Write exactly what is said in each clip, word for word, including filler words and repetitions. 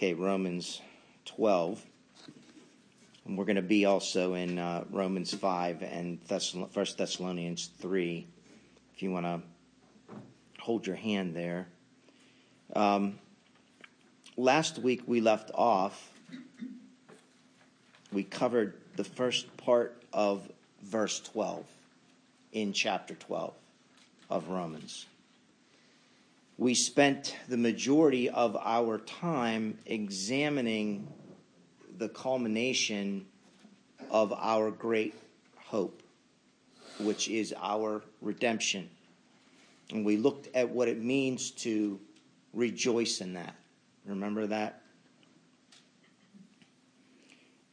Okay, Romans twelve. And we're going to be also in uh, Romans five and Thessalon- First Thessalonians three, if you want to hold your hand there. Um, last week we left off, we covered the first part of verse twelve in chapter twelve of Romans. We spent the majority of our time examining the culmination of our great hope, which is our redemption. And we looked at what it means to rejoice in that. Remember that?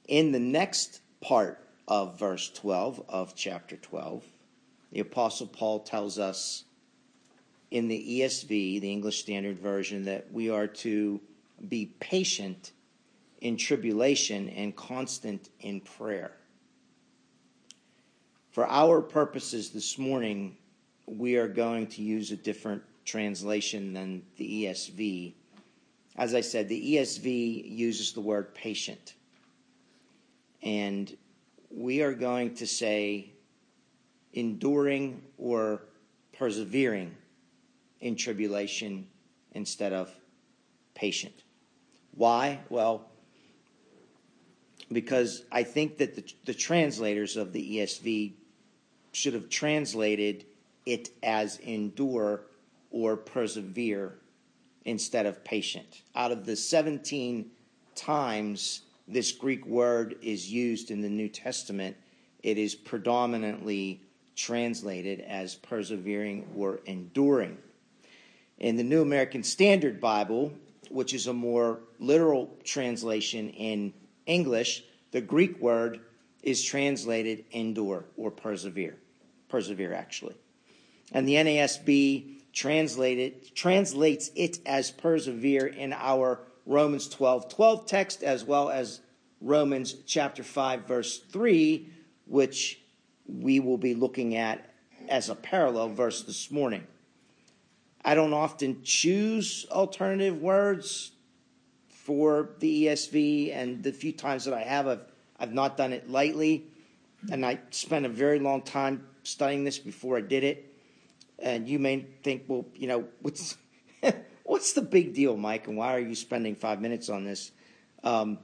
In the next part of verse twelve of chapter twelve, the Apostle Paul tells us in the E S V, the English Standard Version, that we are to be patient in tribulation and constant in prayer. For our purposes this morning, we are going to use a different translation than the E S V. As I said, the E S V uses the word patient. And we are going to say enduring or persevering in tribulation instead of patient. Why? Well, because I think that the, the translators of the E S V should have translated it as endure or persevere instead of patient. Out of the seventeen times this Greek word is used in the New Testament, it is predominantly translated as persevering or enduring. In the New American Standard Bible, which is a more literal translation in English, the Greek word is translated endure or persevere. Persevere, actually. And the N A S B translated, translates it as persevere in our Romans twelve twelve text, as well as Romans chapter five, verse three, which we will be looking at as a parallel verse this morning. I don't often choose alternative words for the E S V, and the few times that I have, I've, I've not done it lightly, and I spent a very long time studying this before I did it. And you may think, well, you know, what's what's the big deal, Mike, and why are you spending five minutes on this? Um,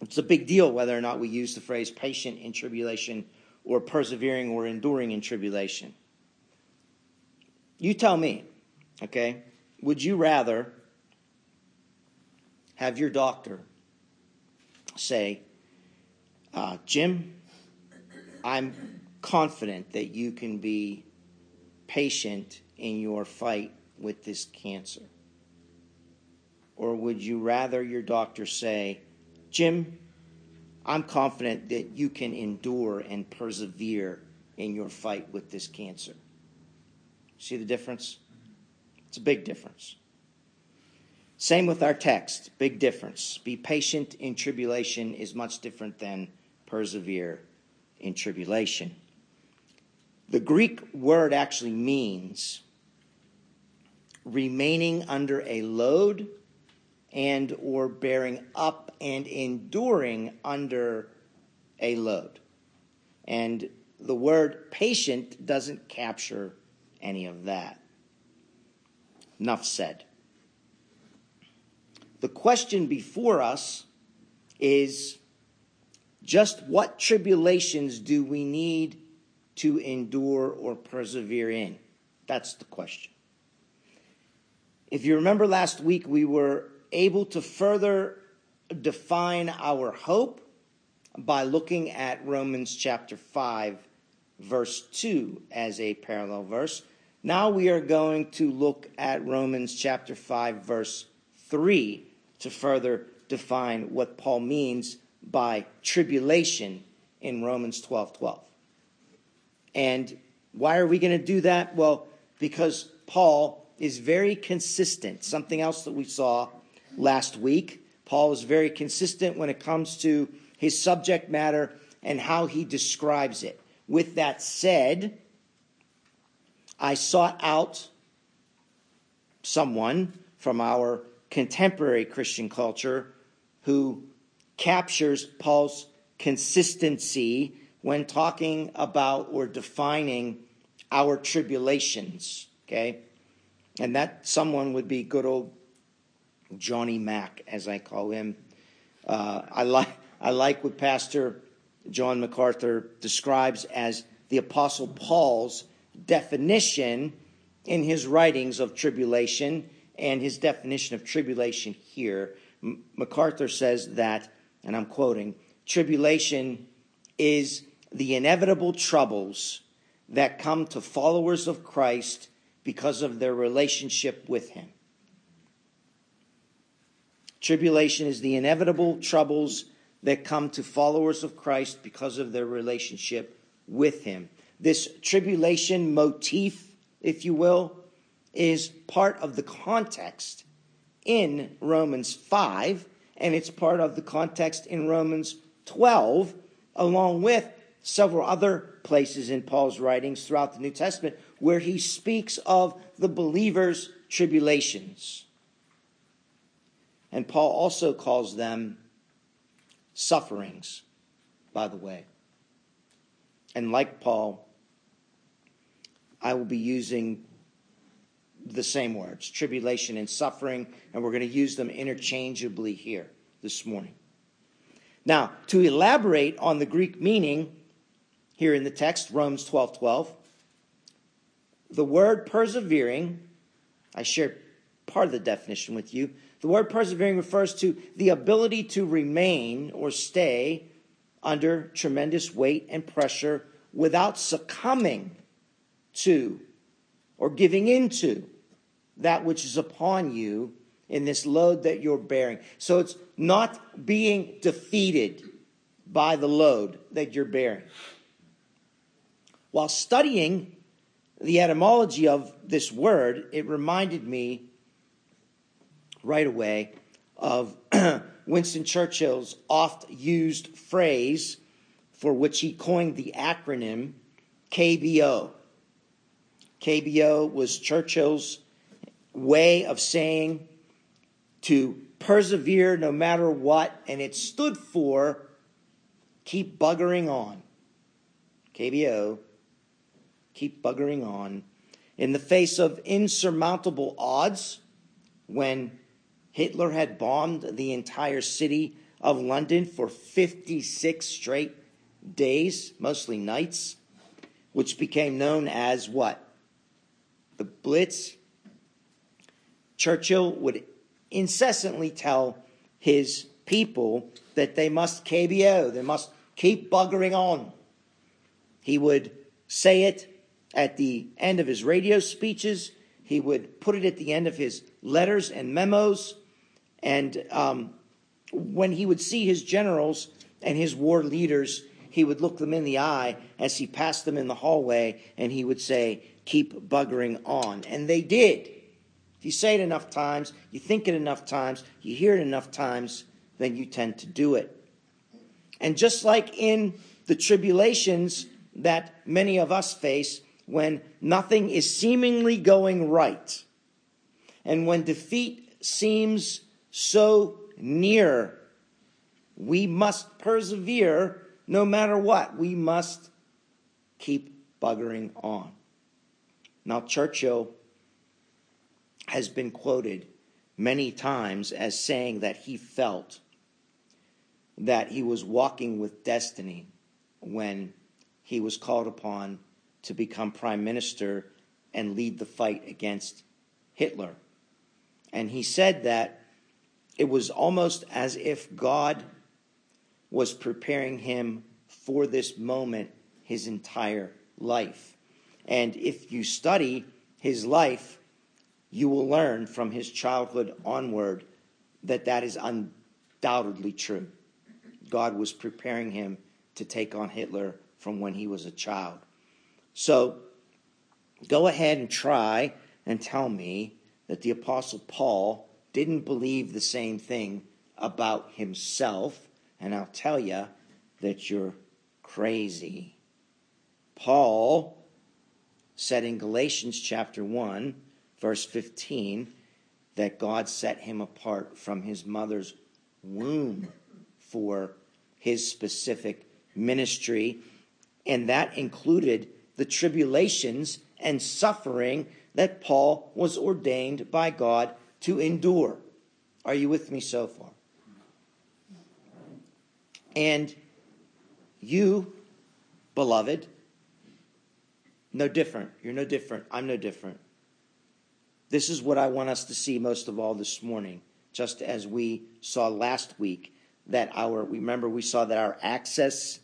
it's a big deal whether or not we use the phrase patient in tribulation or persevering or enduring in tribulation. You tell me. Okay, would you rather have your doctor say, uh, Jim, I'm confident that you can be patient in your fight with this cancer? Or would you rather your doctor say, Jim, I'm confident that you can endure and persevere in your fight with this cancer? See the difference? It's a big difference. Same with our text. Big difference. Be patient in tribulation is much different than persevere in tribulation. The Greek word actually means remaining under a load and or bearing up and enduring under a load. And the word patient doesn't capture any of that. Enough said. The question before us is just what tribulations do we need to endure or persevere in? That's the question. If you remember last week, we were able to further define our hope by looking at Romans chapter five, verse two as a parallel verse. Now we are going to look at Romans chapter five, verse three to further define what Paul means by tribulation in Romans twelve twelve. And why are we going to do that? Well, because Paul is very consistent. Something else that we saw last week. Paul is very consistent when it comes to his subject matter and how he describes it. With that said, I sought out someone from our contemporary Christian culture who captures Paul's consistency when talking about or defining our tribulations, okay? And that someone would be good old Johnny Mac, as I call him. Uh, I like I like what Pastor John MacArthur describes as the Apostle Paul's definition in his writings of tribulation and his definition of tribulation here. M- MacArthur says that, and I'm quoting, "Tribulation is the inevitable troubles that come to followers of Christ because of their relationship with him." Tribulation is the inevitable troubles that come to followers of Christ because of their relationship with him. This tribulation motif, if you will, is part of the context in Romans five, and it's part of the context in Romans twelve, along with several other places in Paul's writings throughout the New Testament where he speaks of the believers' tribulations. And Paul also calls them sufferings, by the way. And like Paul, I will be using the same words, tribulation and suffering, and we're going to use them interchangeably here this morning. Now, to elaborate on the Greek meaning here in the text, Romans twelve twelve, the word persevering, I shared part of the definition with you. The word persevering refers to the ability to remain or stay under tremendous weight and pressure without succumbing to or giving into that which is upon you in this load that you're bearing. So it's not being defeated by the load that you're bearing. While studying the etymology of this word, it reminded me right away of Winston Churchill's oft-used phrase, for which he coined the acronym K B O. K B O was Churchill's way of saying to persevere no matter what, and it stood for keep buggering on. K B O, keep buggering on. In the face of insurmountable odds, when Hitler had bombed the entire city of London for fifty-six straight days, mostly nights, which became known as what? The Blitz. Churchill would incessantly tell his people that they must K B O, they must keep buggering on. He would say it at the end of his radio speeches. He would put it at the end of his letters and memos. And um, when he would see his generals and his war leaders, he would look them in the eye as he passed them in the hallway, and he would say, keep buggering on. And they did. If you say it enough times, you think it enough times, you hear it enough times, then you tend to do it. And just like in the tribulations that many of us face, when nothing is seemingly going right, and when defeat seems so near, we must persevere no matter what. We must keep buggering on. Now, Churchill has been quoted many times as saying that he felt that he was walking with destiny when he was called upon to become prime minister and lead the fight against Hitler. And he said that it was almost as if God was preparing him for this moment his entire life. And if you study his life, you will learn from his childhood onward that that is undoubtedly true. God was preparing him to take on Hitler from when he was a child. So go ahead and try and tell me that the Apostle Paul didn't believe the same thing about himself, and I'll tell you that you're crazy. Paul said in Galatians chapter one, verse fifteen, that God set him apart from his mother's womb for his specific ministry, and that included the tribulations and suffering that Paul was ordained by God to endure. Are you with me so far? And you, beloved, no different. You're no different. I'm no different. This is what I want us to see most of all this morning, just as we saw last week that our, remember we saw that our access,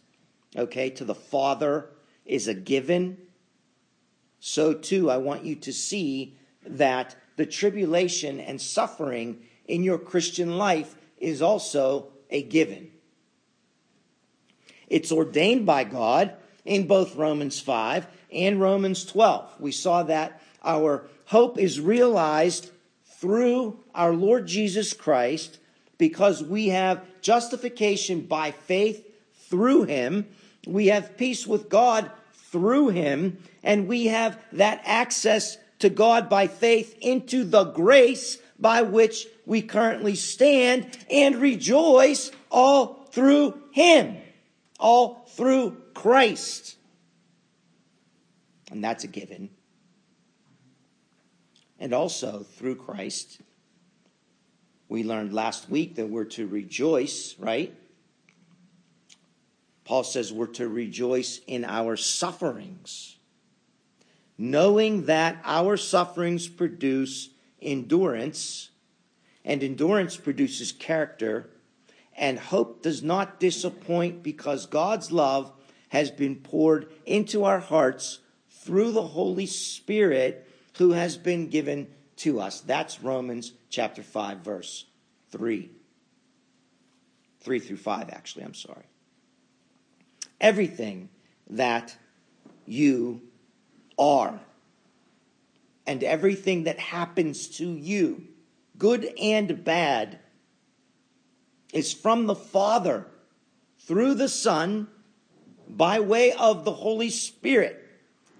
okay, to the Father is a given. So too, I want you to see that the tribulation and suffering in your Christian life is also a given. It's ordained by God in both Romans five and Romans twelve. We saw that our hope is realized through our Lord Jesus Christ because we have justification by faith through him. We have peace with God through him. And we have that access to God by faith into the grace by which we currently stand and rejoice all through him, all through Christ. And that's a given. And also through Christ, we learned last week that we're to rejoice, right? Paul says we're to rejoice in our sufferings, knowing that our sufferings produce endurance, and endurance produces character, and hope does not disappoint because God's love has been poured into our hearts through the Holy Spirit who has been given to us. That's Romans chapter five, verse three. three through five, actually, I'm sorry. Everything that you are and everything that happens to you, good and bad, is from the Father through the Son by way of the Holy Spirit,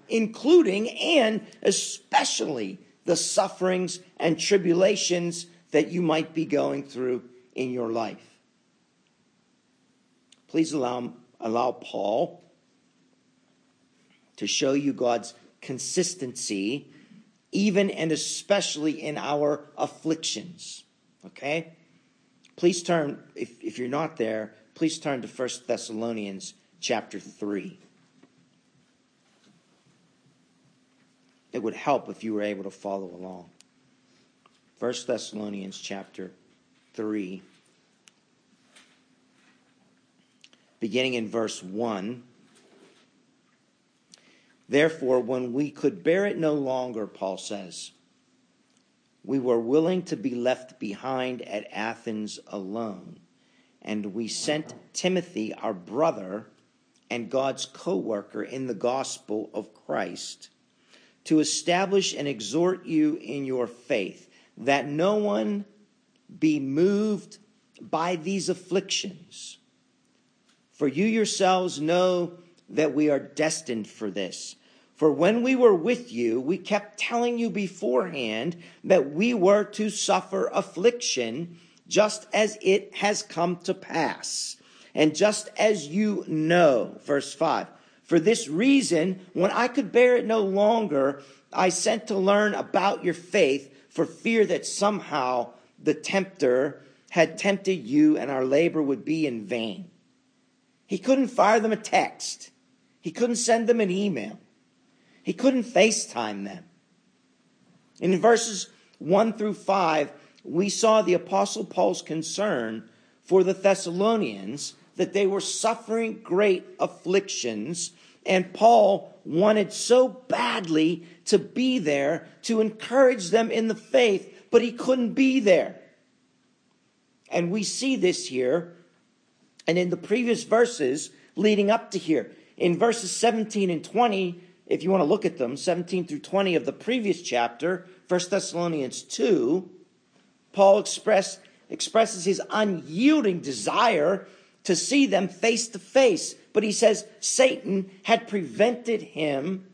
including and especially the sufferings and tribulations that you might be going through in your life. Please allow, allow Paul to show you God's consistency, even and especially in our afflictions. Okay? Please turn, if, if you're not there, please turn to First Thessalonians chapter three. It would help if you were able to follow along. First Thessalonians chapter three. Beginning in verse one. Therefore, when we could bear it no longer, Paul says, we were willing to be left behind at Athens alone, and we sent Timothy, our brother and God's co-worker in the gospel of Christ, to establish and exhort you in your faith, that no one be moved by these afflictions. For you yourselves know that we are destined for this. For when we were with you, we kept telling you beforehand that we were to suffer affliction, just as it has come to pass. And just as you know, verse five, for this reason, when I could bear it no longer, I sent to learn about your faith for fear that somehow the tempter had tempted you and our labor would be in vain. He couldn't fire them a text. He couldn't send them an email. He couldn't FaceTime them. In verses one through five, we saw the Apostle Paul's concern for the Thessalonians that they were suffering great afflictions, and Paul wanted so badly to be there to encourage them in the faith, but he couldn't be there. And we see this here, and in the previous verses leading up to here. In verses seventeen and twenty, if you want to look at them, seventeen through twenty of the previous chapter, First Thessalonians two, Paul express, expresses his unyielding desire to see them face to face. But he says Satan had prevented him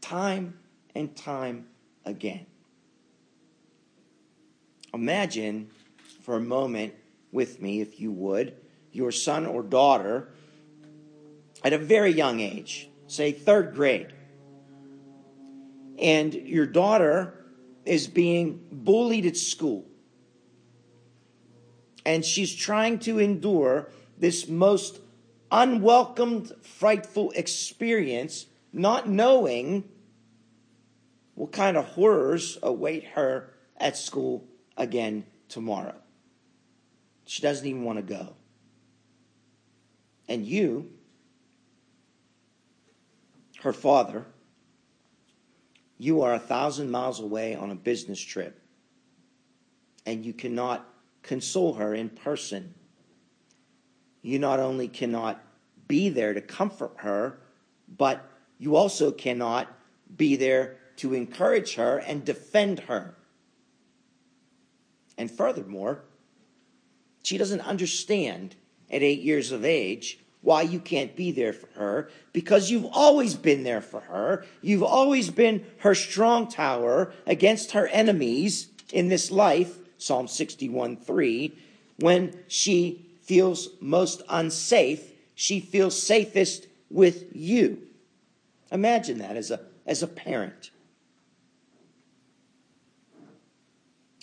time and time again. Imagine for a moment with me, if you would, your son or daughter at a very young age, say third grade, and your daughter is being bullied at school, and she's trying to endure this most unwelcomed, frightful experience, not knowing what kind of horrors await her at school again tomorrow. She doesn't even want to go. And you, her father, you are a thousand miles away on a business trip, and you cannot console her in person. You not only cannot be there to comfort her, but you also cannot be there to encourage her and defend her. And furthermore, she doesn't understand at eight years of age why you can't be there for her, because you've always been there for her. You've always been her strong tower against her enemies in this life, Psalm sixty-one three. When she feels most unsafe, she feels safest with you. Imagine that as a, as a parent.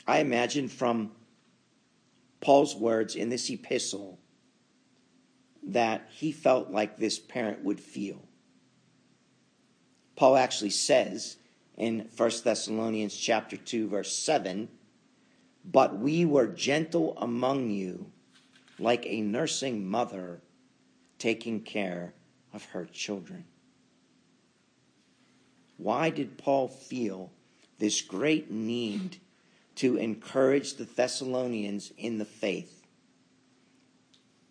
I imagine from Paul's words in this epistle that he felt like this parent would feel. Paul actually says in First Thessalonians chapter two, verse seven, "But we were gentle among you, like a nursing mother taking care of her children." Why did Paul feel this great need to encourage the Thessalonians in the faith?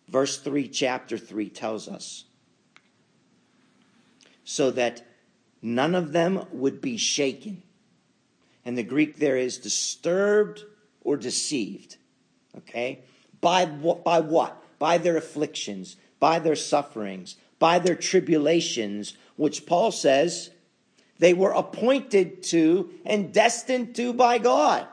Verse three, chapter three tells us, "So that none of them would be shaken." And the Greek there is disturbed or deceived. Okay? By what? By what? By their afflictions, by their sufferings, by their tribulations, which Paul says they were appointed to and destined to by God.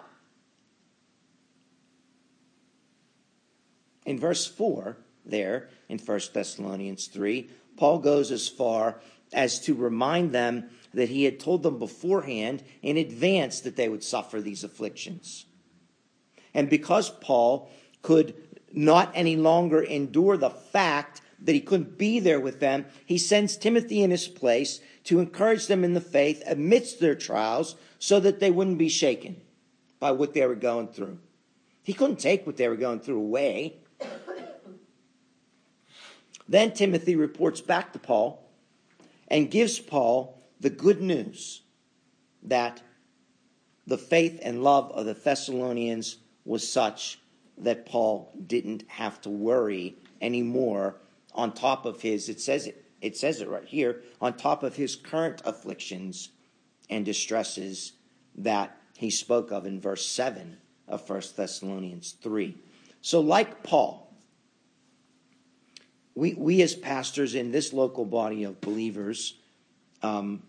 In verse four there, in First Thessalonians three, Paul goes as far as to remind them that he had told them beforehand in advance that they would suffer these afflictions. And because Paul could not any longer endure the fact that he couldn't be there with them, he sends Timothy in his place to encourage them in the faith amidst their trials so that they wouldn't be shaken by what they were going through. He couldn't take what they were going through away. Then Timothy reports back to Paul and gives Paul the good news that the faith and love of the Thessalonians was such that Paul didn't have to worry anymore on top of his, it says it, it says it right here, on top of his current afflictions and distresses that he spoke of in verse seven of First Thessalonians three. So like Paul, we we as pastors in this local body of believers, um,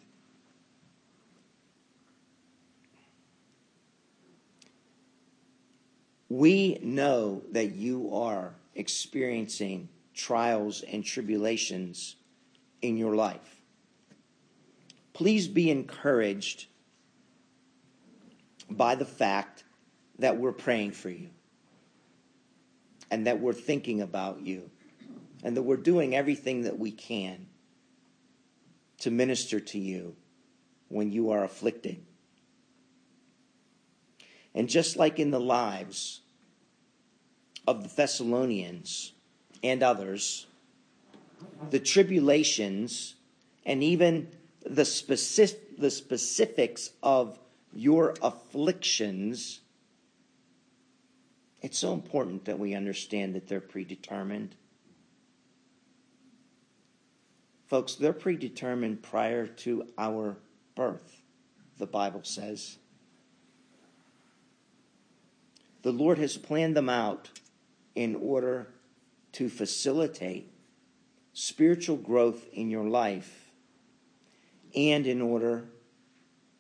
we know that you are experiencing trials and tribulations in your life. Please be encouraged by the fact that we're praying for you, and that we're thinking about you, and that we're doing everything that we can to minister to you when you are afflicted. And just like in the lives of the Thessalonians and others, the tribulations and even the specific, the specifics of your afflictions, it's so important that we understand that they're predetermined. Folks, they're predetermined prior to our birth, the Bible says. The Lord has planned them out in order to facilitate spiritual growth in your life and in order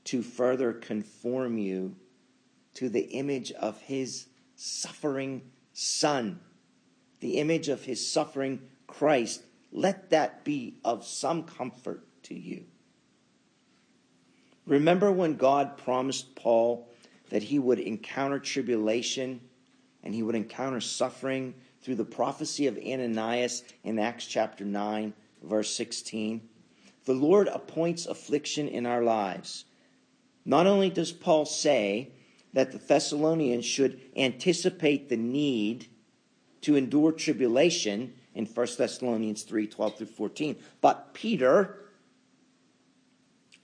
to further conform you to the image of his suffering Son, the image of his suffering Christ. Let that be of some comfort to you. Remember when God promised Paul that he would encounter tribulation and he would encounter suffering through the prophecy of Ananias in Acts chapter nine, verse sixteen? The Lord appoints affliction in our lives. Not only does Paul say that the Thessalonians should anticipate the need to endure tribulation in First Thessalonians three, twelve through fourteen, but Peter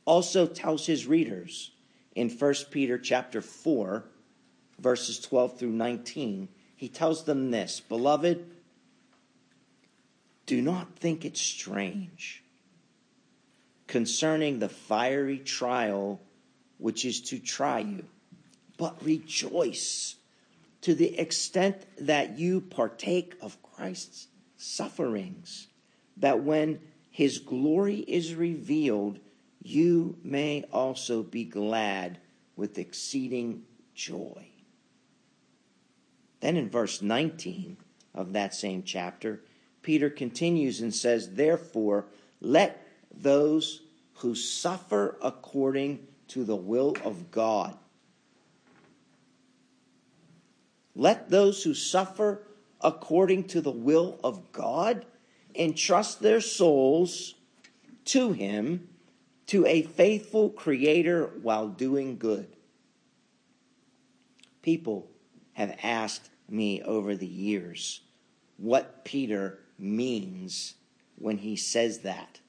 also tells his readers in First Peter chapter four, verses twelve through nineteen, he tells them this: "Beloved, do not think it strange concerning the fiery trial which is to try you, but rejoice to the extent that you partake of Christ's sufferings, that when his glory is revealed, you may also be glad with exceeding joy." Then in verse nineteen of that same chapter, Peter continues and says, "Therefore, let those who suffer according to the will of God." Let those who suffer according to the will of God entrust their souls to him, to a faithful Creator, while doing good. People have asked me over the years what Peter means when he says that,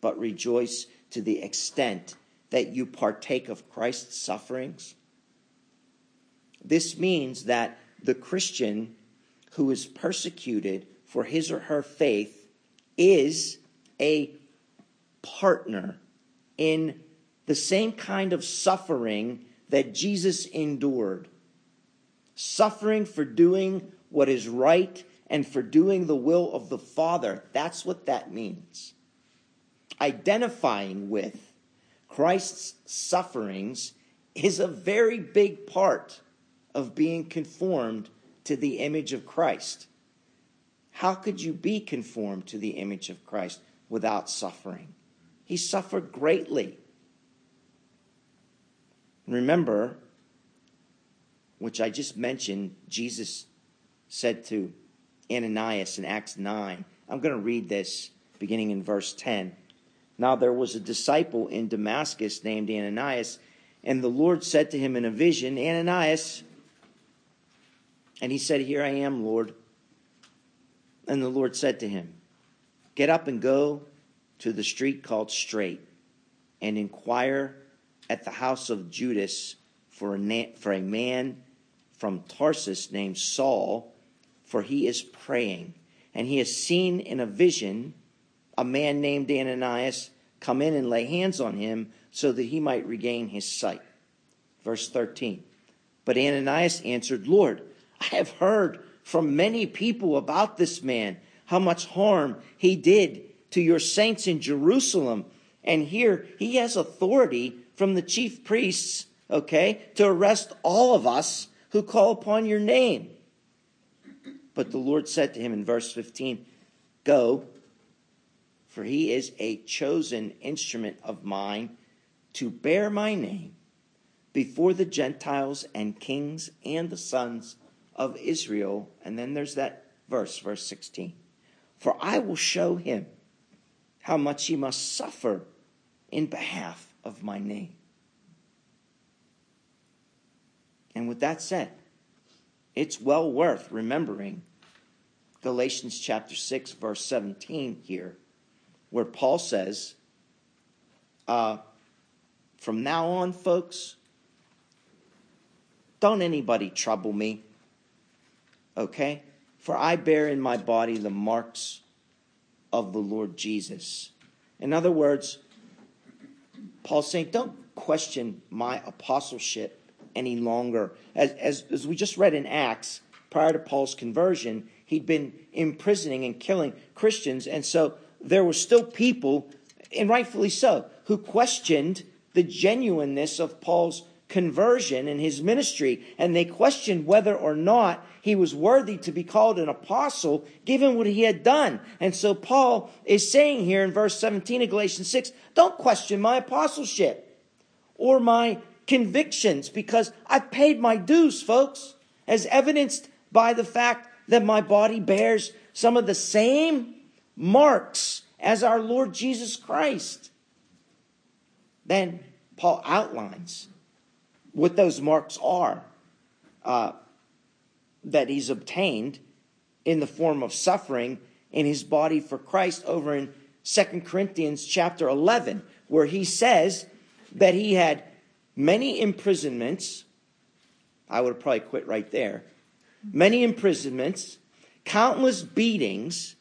but rejoice to the extent that you partake of Christ's sufferings. This means that the Christian who is persecuted for his or her faith is a partner in the same kind of suffering that Jesus endured. Suffering for doing what is right and for doing the will of the Father. That's what that means. Identifying with Christ's sufferings is a very big part of being conformed to the image of Christ. How could you be conformed to the image of Christ without suffering? He suffered greatly. Remember, which I just mentioned, Jesus said to Ananias in Acts nine. I'm going to read this beginning in verse ten. "Now there was a disciple in Damascus named Ananias, and the Lord said to him in a vision, 'Ananias.' And he said, 'Here I am, Lord.' And the Lord said to him, 'Get up and go to the street called Strait, and inquire at the house of Judas for a, na- for a man from Tarsus named Saul, for he is praying. And he has seen in a vision a man named Ananias come in and lay hands on him so that he might regain his sight.'" Verse thirteen, "But Ananias answered, 'Lord, I have heard from many people about this man, how much harm he did to your saints in Jerusalem. And here he has authority from the chief priests, okay, to arrest all of us who call upon your name.' But the Lord said to him," in verse fifteen, "'Go, for he is a chosen instrument of mine to bear my name before the Gentiles and kings and the sons of Israel.'" And then there's that verse, verse sixteen. "'For I will show him how much he must suffer in behalf of my name.'" And with that said, it's well worth remembering Galatians chapter six, verse seventeen here, where Paul says, uh, from now on, folks, don't anybody trouble me, okay? "For I bear in my body the marks of the Lord Jesus." In other words, Paul's saying, don't question my apostleship any longer. As, as, as we just read in Acts, prior to Paul's conversion, he'd been imprisoning and killing Christians. And so there were still people, and rightfully so, who questioned the genuineness of Paul's conversion in his ministry, and they questioned whether or not he was worthy to be called an apostle given what he had done. And so Paul is saying here in verse seventeen of Galatians six, don't question my apostleship or my convictions, because I've paid my dues, folks, as evidenced by the fact that my body bears some of the same marks as our Lord Jesus Christ. Then Paul outlines what those marks are uh, that he's obtained in the form of suffering in his body for Christ over in Second Corinthians chapter eleven, where he says that he had many imprisonments. I would have probably quit right there. Many imprisonments, countless beatings,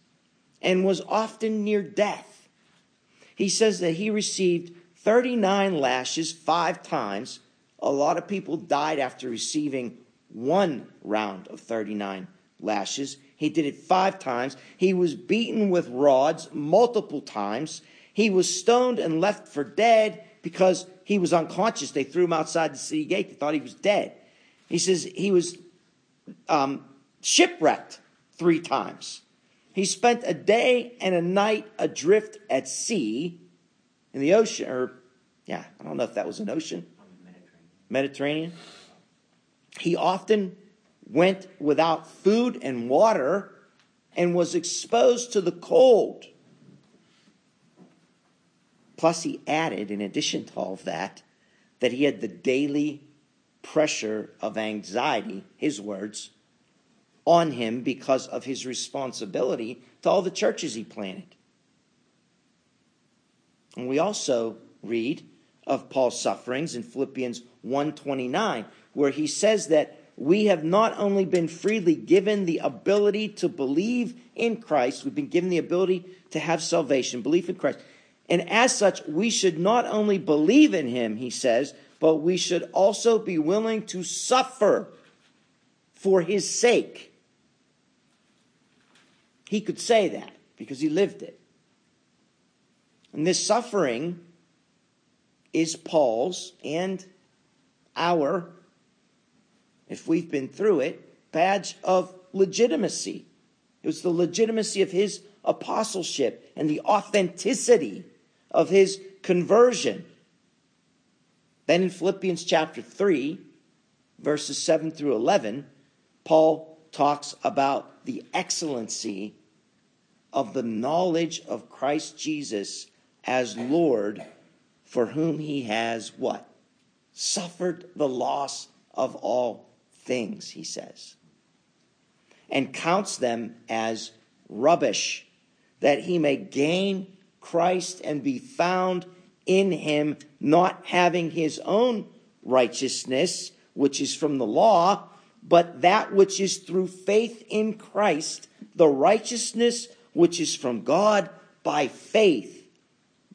and was often near death. He says that he received thirty-nine lashes five times. A lot of people died after receiving one round of thirty-nine lashes. He did it five times. He was beaten with rods multiple times. He was stoned and left for dead because he was unconscious. They threw him outside the city gate. They thought he was dead. He says he was um, shipwrecked three times. He spent a day and a night adrift at sea in the ocean. Or, yeah, I don't know if that was an ocean. Mediterranean. He often went without food and water and was exposed to the cold. Plus, he added, in addition to all of that, that he had the daily pressure of anxiety, his words, on him because of his responsibility to all the churches he planted. And we also read of Paul's sufferings in Philippians one twenty-nine, where he says that we have not only been freely given the ability to believe in Christ, we've been given the ability to have salvation, belief in Christ. And as such, we should not only believe in him, he says, but we should also be willing to suffer for his sake. He could say that because he lived it. And this suffering is Paul's and our, if we've been through it, badge of legitimacy. It was the legitimacy of his apostleship and the authenticity of his conversion. Then in Philippians chapter three, verses seven through eleven, Paul talks about the excellency of the knowledge of Christ Jesus as Lord, for whom he has what? Suffered the loss of all things, he says, and counts them as rubbish, that he may gain Christ and be found in him, not having his own righteousness, which is from the law, but that which is through faith in Christ, the righteousness which is from God by faith,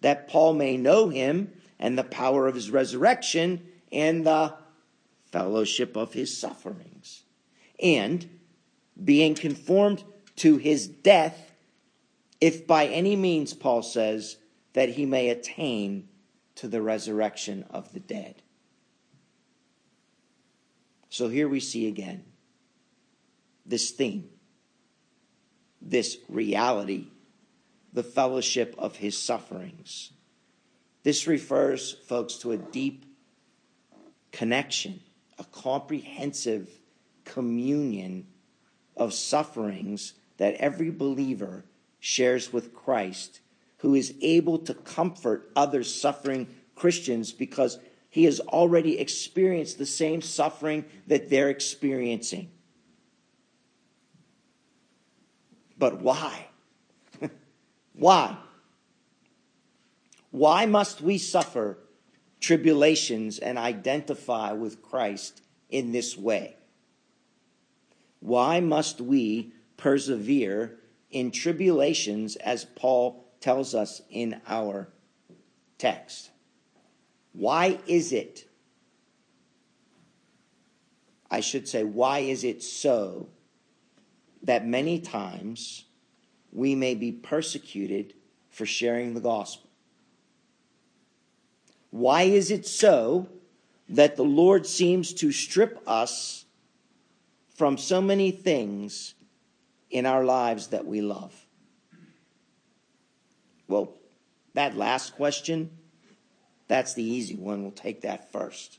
that Paul may know him and the power of his resurrection and the fellowship of his sufferings, and being conformed to his death, if by any means, Paul says, that he may attain to the resurrection of the dead. So here we see again this theme, this reality, the fellowship of his sufferings. This refers, folks, to a deep connection, a comprehensive communion of sufferings that every believer shares with Christ, who is able to comfort other suffering Christians because he has already experienced the same suffering that they're experiencing. But why? Why? Why must we suffer tribulations and identify with Christ in this way? Why must we persevere in tribulations, as Paul tells us in our text? Why is it? I should say, why is it so that many times we may be persecuted for sharing the gospel? Why is it so that the Lord seems to strip us from so many things in our lives that we love. Well, that last question, that's the easy one. We'll take that first.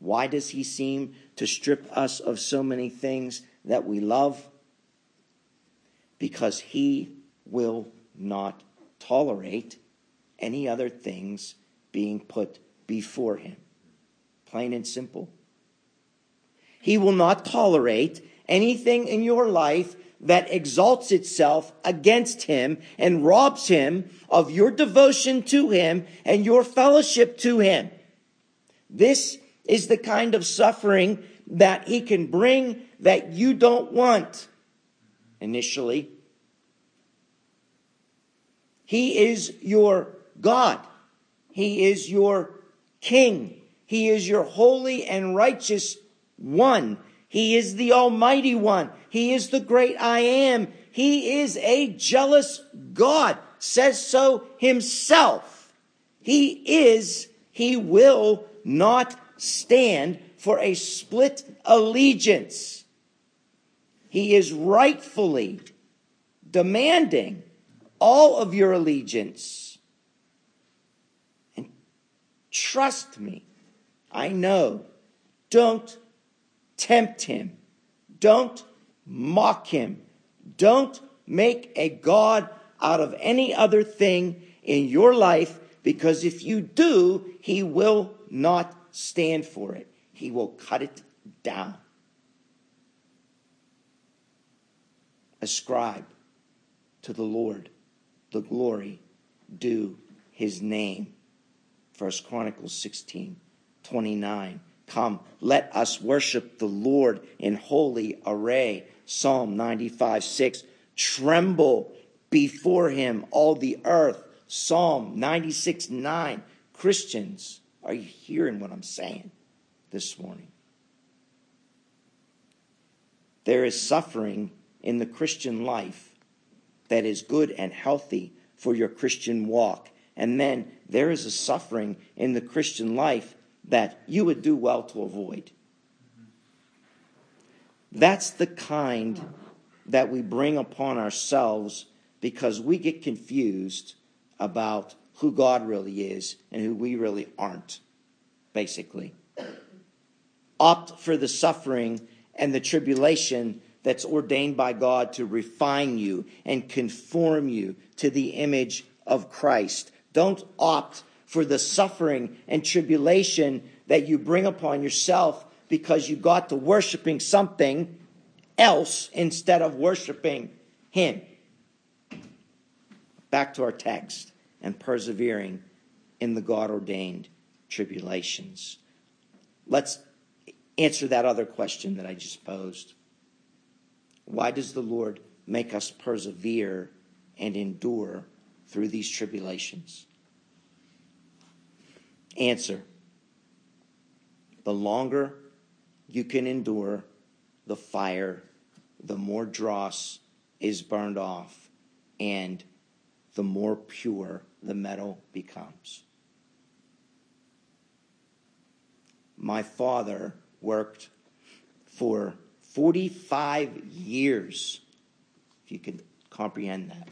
Why does he seem to strip us of so many things that we love? Because he will not tolerate any other things being put before him. Plain and simple. He will not tolerate anything in your life that exalts itself against him and robs him of your devotion to him and your fellowship to him. This is the kind of suffering that he can bring that you don't want initially. He is your God. He is your King. He is your holy and righteous one. He is the Almighty One. He is the great I Am. He is a jealous God, says so himself. He is, he will not stand for a split allegiance. He is rightfully demanding all of your allegiance. And trust me, I know. Don't tempt him. Don't mock him. Don't make a God out of any other thing in your life, because if you do, he will not stand for it. He will cut it down. Ascribe to the Lord the glory due his name. First Chronicles sixteen twenty-nine. Come, let us worship the Lord in holy array. Psalm ninety-five six. Tremble before him, all the earth. Psalm ninety-six nine. Christians, are you hearing what I'm saying this morning? There is suffering in the Christian life that is good and healthy for your Christian walk. And then there is a suffering in the Christian life that you would do well to avoid. That's the kind that we bring upon ourselves because we get confused about who God really is and who we really aren't, basically. Opt for the suffering and the tribulation that's ordained by God to refine you and conform you to the image of Christ. Don't opt for the suffering and tribulation that you bring upon yourself because you got to worshiping something else instead of worshiping him. Back to our text. And persevering in the God-ordained tribulations. Let's answer that other question that I just posed. Why does the Lord make us persevere and endure through these tribulations? Answer. The longer you can endure the fire, the more dross is burned off, and the more pure the metal becomes. My father worked for forty-five years, if you can comprehend that.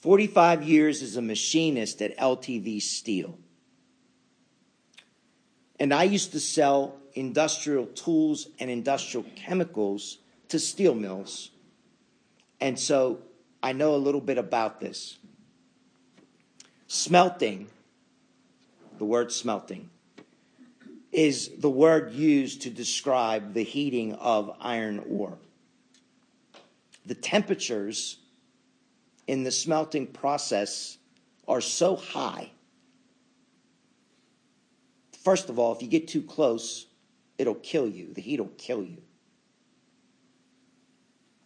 forty-five years as a machinist at L T V Steel. And I used to sell industrial tools and industrial chemicals to steel mills. And so I know a little bit about this. Smelting, the word smelting, is the word used to describe the heating of iron ore. The temperatures in the smelting process are so high. First of all, if you get too close, it'll kill you. The heat will kill you.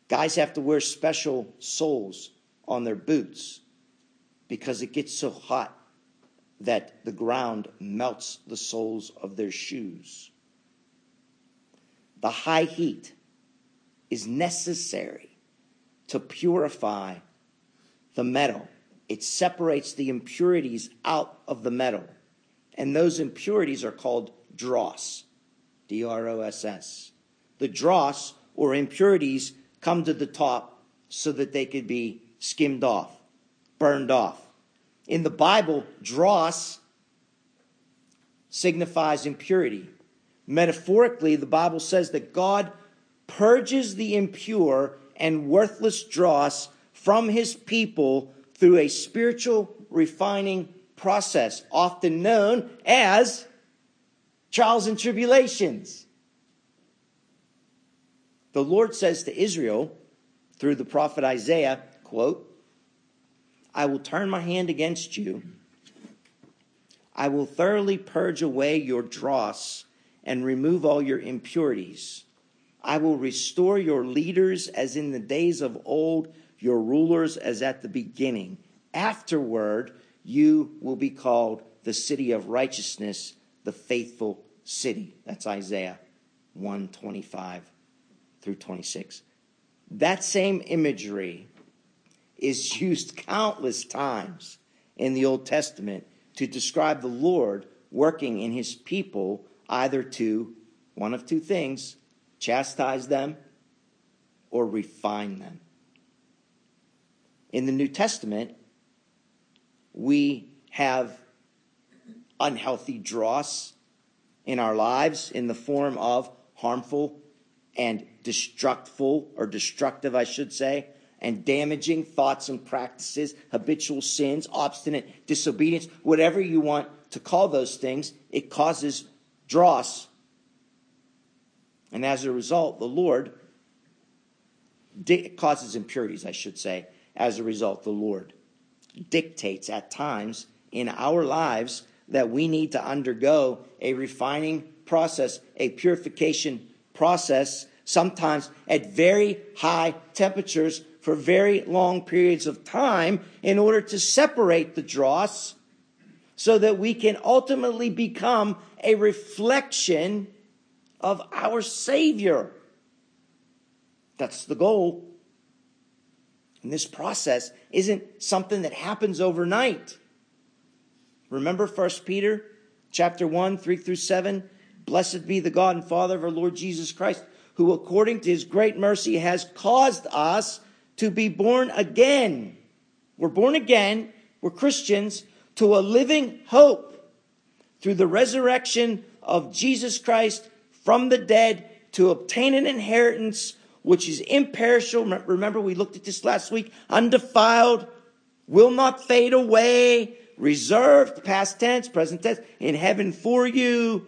Guys have to wear special soles on their boots because it gets so hot that the ground melts the soles of their shoes. The high heat is necessary to purify the metal. It separates the impurities out of the metal And those impurities are called dross, D R O S S. The dross, or impurities, come to the top so that they could be skimmed off, burned off. In the Bible, dross signifies impurity. Metaphorically, the Bible says that God purges the impure and worthless dross from his people through a spiritual refining process, often known as trials and tribulations. The Lord says to Israel, through the prophet Isaiah, quote, "I will turn my hand against you. I will thoroughly purge away your dross and remove all your impurities. I will restore your leaders as in the days of old, your rulers as at the beginning. Afterward, you will be called the city of righteousness, the faithful city." That's Isaiah one twenty-five through twenty-six. That same imagery is used countless times in the Old Testament to describe the Lord working in his people either to, one of two things, chastise them or refine them. In the New Testament, we have unhealthy dross in our lives in the form of harmful and destructful, or destructive, I should say, and damaging thoughts and practices, habitual sins, obstinate disobedience, whatever you want to call those things, it causes dross. And as a result, the Lord di- causes impurities, I should say. As a result, the Lord dictates at times in our lives that we need to undergo a refining process, a purification process, sometimes at very high temperatures for very long periods of time in order to separate the dross so that we can ultimately become a reflection of our Savior. That's the goal. And this process isn't something that happens overnight. Remember First Peter chapter one, three through seven. "Blessed be the God and Father of our Lord Jesus Christ, who according to his great mercy has caused us to be born again." We're born again, we're Christians, to a living hope through the resurrection of Jesus Christ from the dead, to obtain an inheritance which is imperishable. Remember, we looked at this last week. Undefiled, will not fade away, reserved, past tense, present tense, in heaven for you,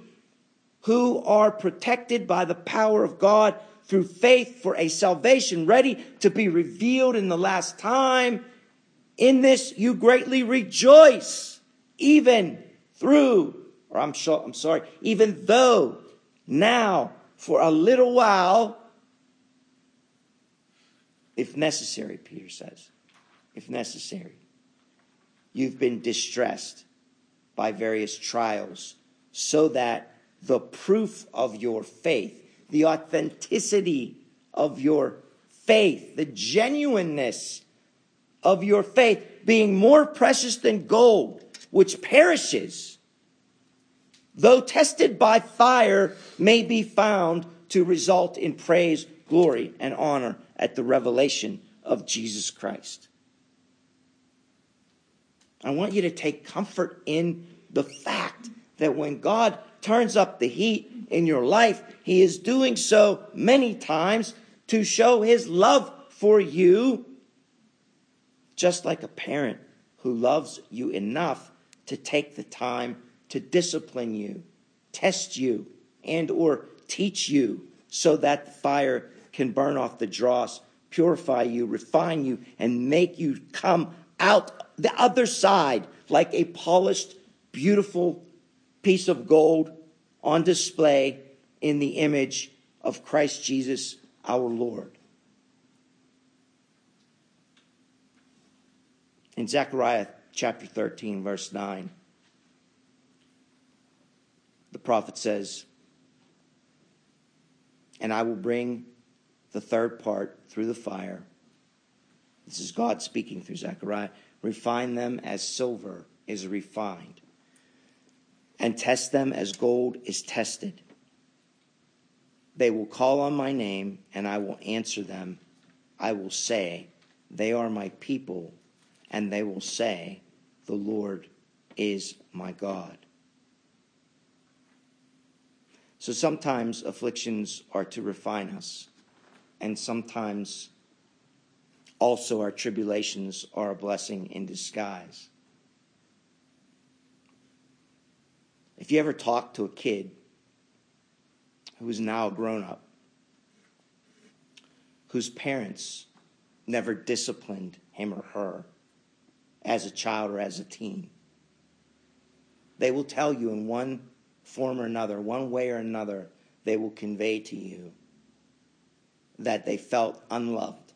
who are protected by the power of God through faith for a salvation ready to be revealed in the last time. In this you greatly rejoice, even through, or I'm sure, I'm sorry, even though now for a little while, if necessary, Peter says, if necessary, you've been distressed by various trials, so that the proof of your faith, the authenticity of your faith, the genuineness of your faith, being more precious than gold, which perishes, though tested by fire, may be found to result in praise, glory, and honor at the revelation of Jesus Christ. I want you to take comfort in the fact that when God turns up the heat in your life, he is doing so many times to show his love for you, just like a parent who loves you enough to take the time to discipline you, test you, and or teach you so that the fire can burn off the dross, purify you, refine you, and make you come out the other side like a polished, beautiful piece of gold on display in the image of Christ Jesus, our Lord. In Zechariah chapter thirteen, verse nine, the prophet says, "And I will bring the third part through the fire." This is God speaking through Zechariah. "Refine them as silver is refined, and test them as gold is tested. They will call on my name, and I will answer them. I will say, they are my people, and they will say, the Lord is my God. So sometimes afflictions are to refine us, and sometimes also our tribulations are a blessing in disguise. If you ever talk to a kid who is now a grown-up, whose parents never disciplined him or her as a child or as a teen, they will tell you in one form or another, one way or another, they will convey to you that they felt unloved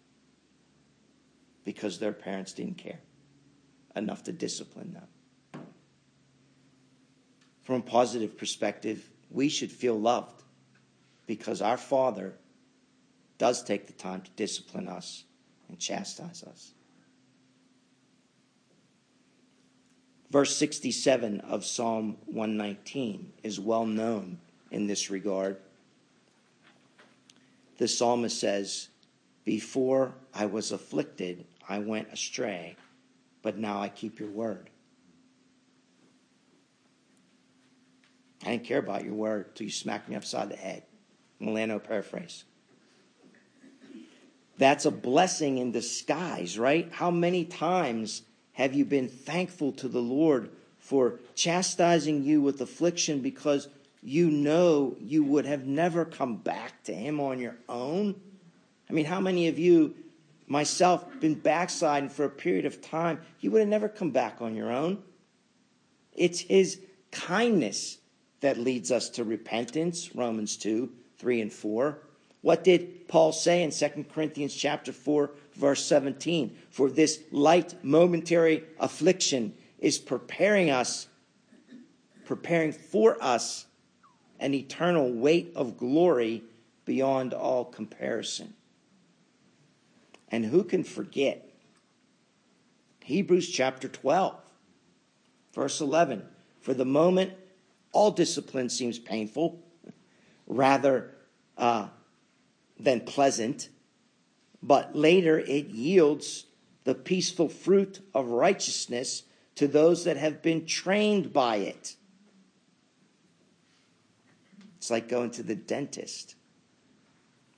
because their parents didn't care enough to discipline them. From a positive perspective, we should feel loved because our Father does take the time to discipline us and chastise us. Verse sixty-seven of Psalm one nineteen is well known in this regard. The psalmist says, before I was afflicted, I went astray, but now I keep your word. I didn't care about your word till you smacked me upside the head. Milano paraphrase. That's a blessing in disguise, right? How many times have you been thankful to the Lord for chastising you with affliction because you know you would have never come back to him on your own? I mean, how many of you, myself, been backsliding for a period of time? You would have never come back on your own. It's his kindness that leads us to repentance, Romans two, three, and four. What did Paul say in Second Corinthians chapter four, verse seventeen? For this light momentary affliction is preparing us, preparing for us an eternal weight of glory beyond all comparison. And who can forget Hebrews chapter twelve, verse eleven. For the moment, all discipline seems painful, rather uh, than pleasant, but later it yields the peaceful fruit of righteousness to those that have been trained by it. It's like going to the dentist.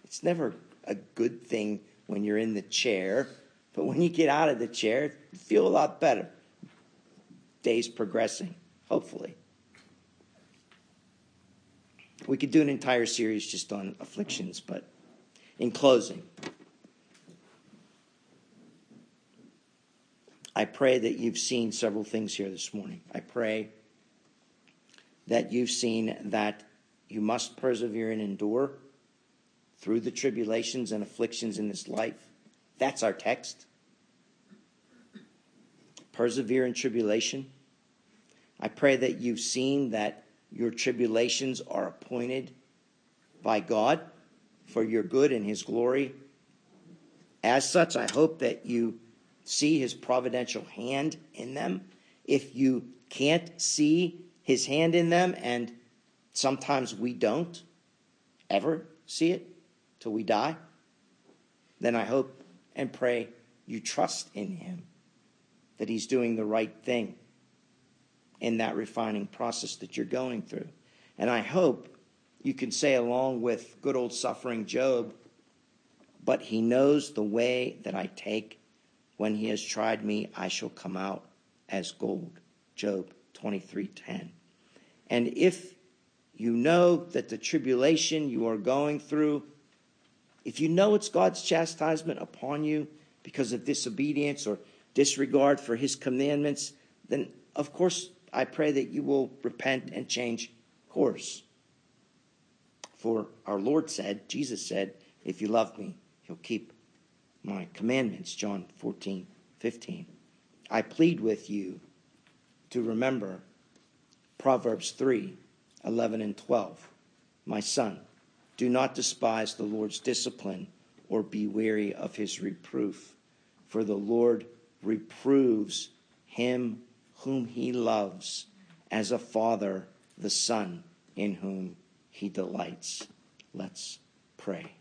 It's never a good thing when you're in the chair, but when you get out of the chair, you feel a lot better. Days progressing, hopefully. We could do an entire series just on afflictions, but in closing, I pray that you've seen several things here this morning. I pray that you've seen that you must persevere and endure through the tribulations and afflictions in this life. That's our text. Persevere in tribulation. I pray that you've seen that your tribulations are appointed by God for your good and his glory. As such, I hope that you see his providential hand in them. If you can't see his hand in them, and sometimes we don't ever see it till we die, then I hope and pray you trust in him, that he's doing the right thing in that refining process that you're going through. And I hope you can say, along with good old suffering Job, but he knows the way that I take. When he has tried me, I shall come out as gold. Job twenty-three ten. And if you know that the tribulation you are going through, if you know it's God's chastisement upon you because of disobedience or disregard for his commandments, then of course I pray that you will repent and change course. For our Lord said, Jesus said, if you love me, you'll keep my commandments. John fourteen fifteen. I plead with you to remember Proverbs three eleven and twelve. My son, do not despise the Lord's discipline or be weary of his reproof, for the Lord reproves him whom he loves, as a father the Son in whom he delights. Let's pray.